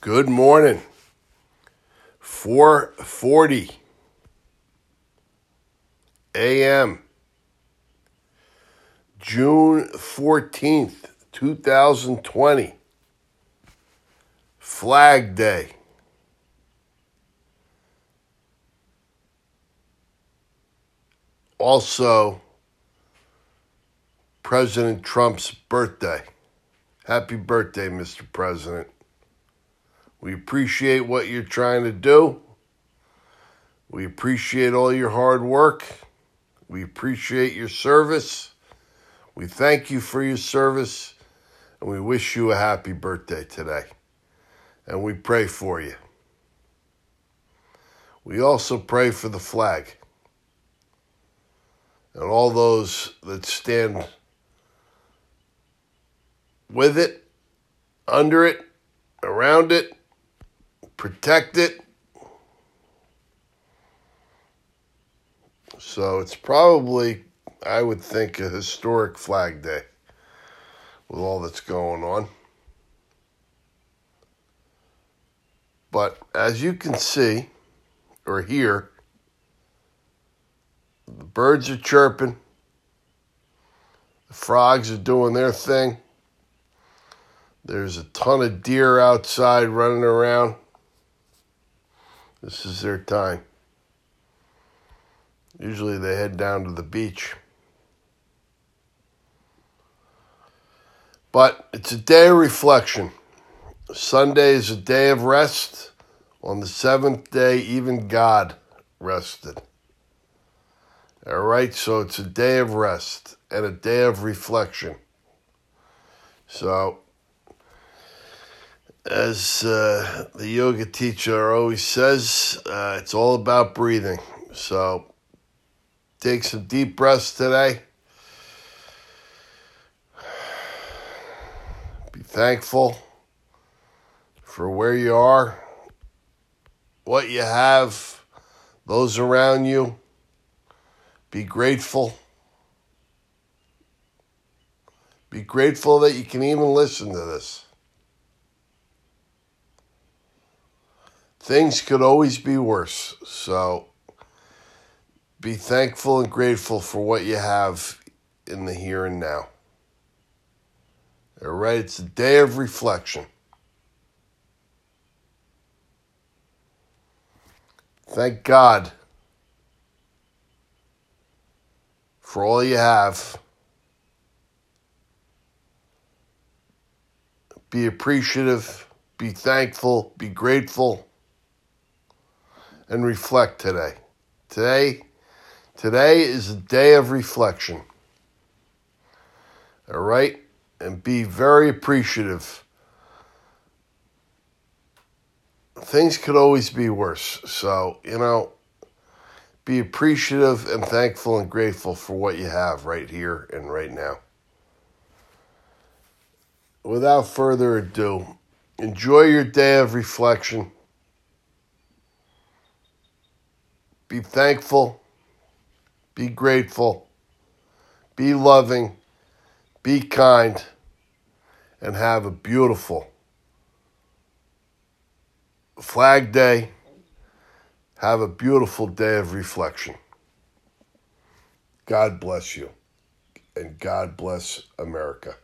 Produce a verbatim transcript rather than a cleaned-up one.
Good morning. four forty a.m. June fourteenth, twenty twenty. Flag Day. Also, President Trump's birthday. Happy birthday, Mister President. We appreciate what you're trying to do. We appreciate all your hard work. We appreciate your service. We thank you for your service, and we wish you a happy birthday today. And we pray for you. We also pray for the flag and all those that stand with it, under it, around it, protect it. So it's probably, I would think, a historic Flag Day with all that's going on. But as you can see or hear, the birds are chirping, the frogs are doing their thing. There's a ton of deer outside running around. This is their time. Usually they head down to the beach. But it's a day of reflection. Sunday is a day of rest. On the seventh day, even God rested. All right, so it's a day of rest and a day of reflection. So, as uh, the yoga teacher always says, uh, it's all about breathing. So take some deep breaths today. Be thankful for where you are, what you have, those around you. Be grateful. Be grateful that you can even listen to this. Things could always be worse, so be thankful and grateful for what you have in the here and now. All right, it's a day of reflection. Thank God for all you have. Be appreciative, be thankful, be grateful. And reflect today. Today, today is a day of reflection. All right? And be very appreciative. Things could always be worse. So, you know, be appreciative and thankful and grateful for what you have right here and right now. Without further ado, enjoy your day of reflection. Be thankful, be grateful, be loving, be kind, and have a beautiful Flag Day. Have a beautiful day of reflection. God bless you, and God bless America.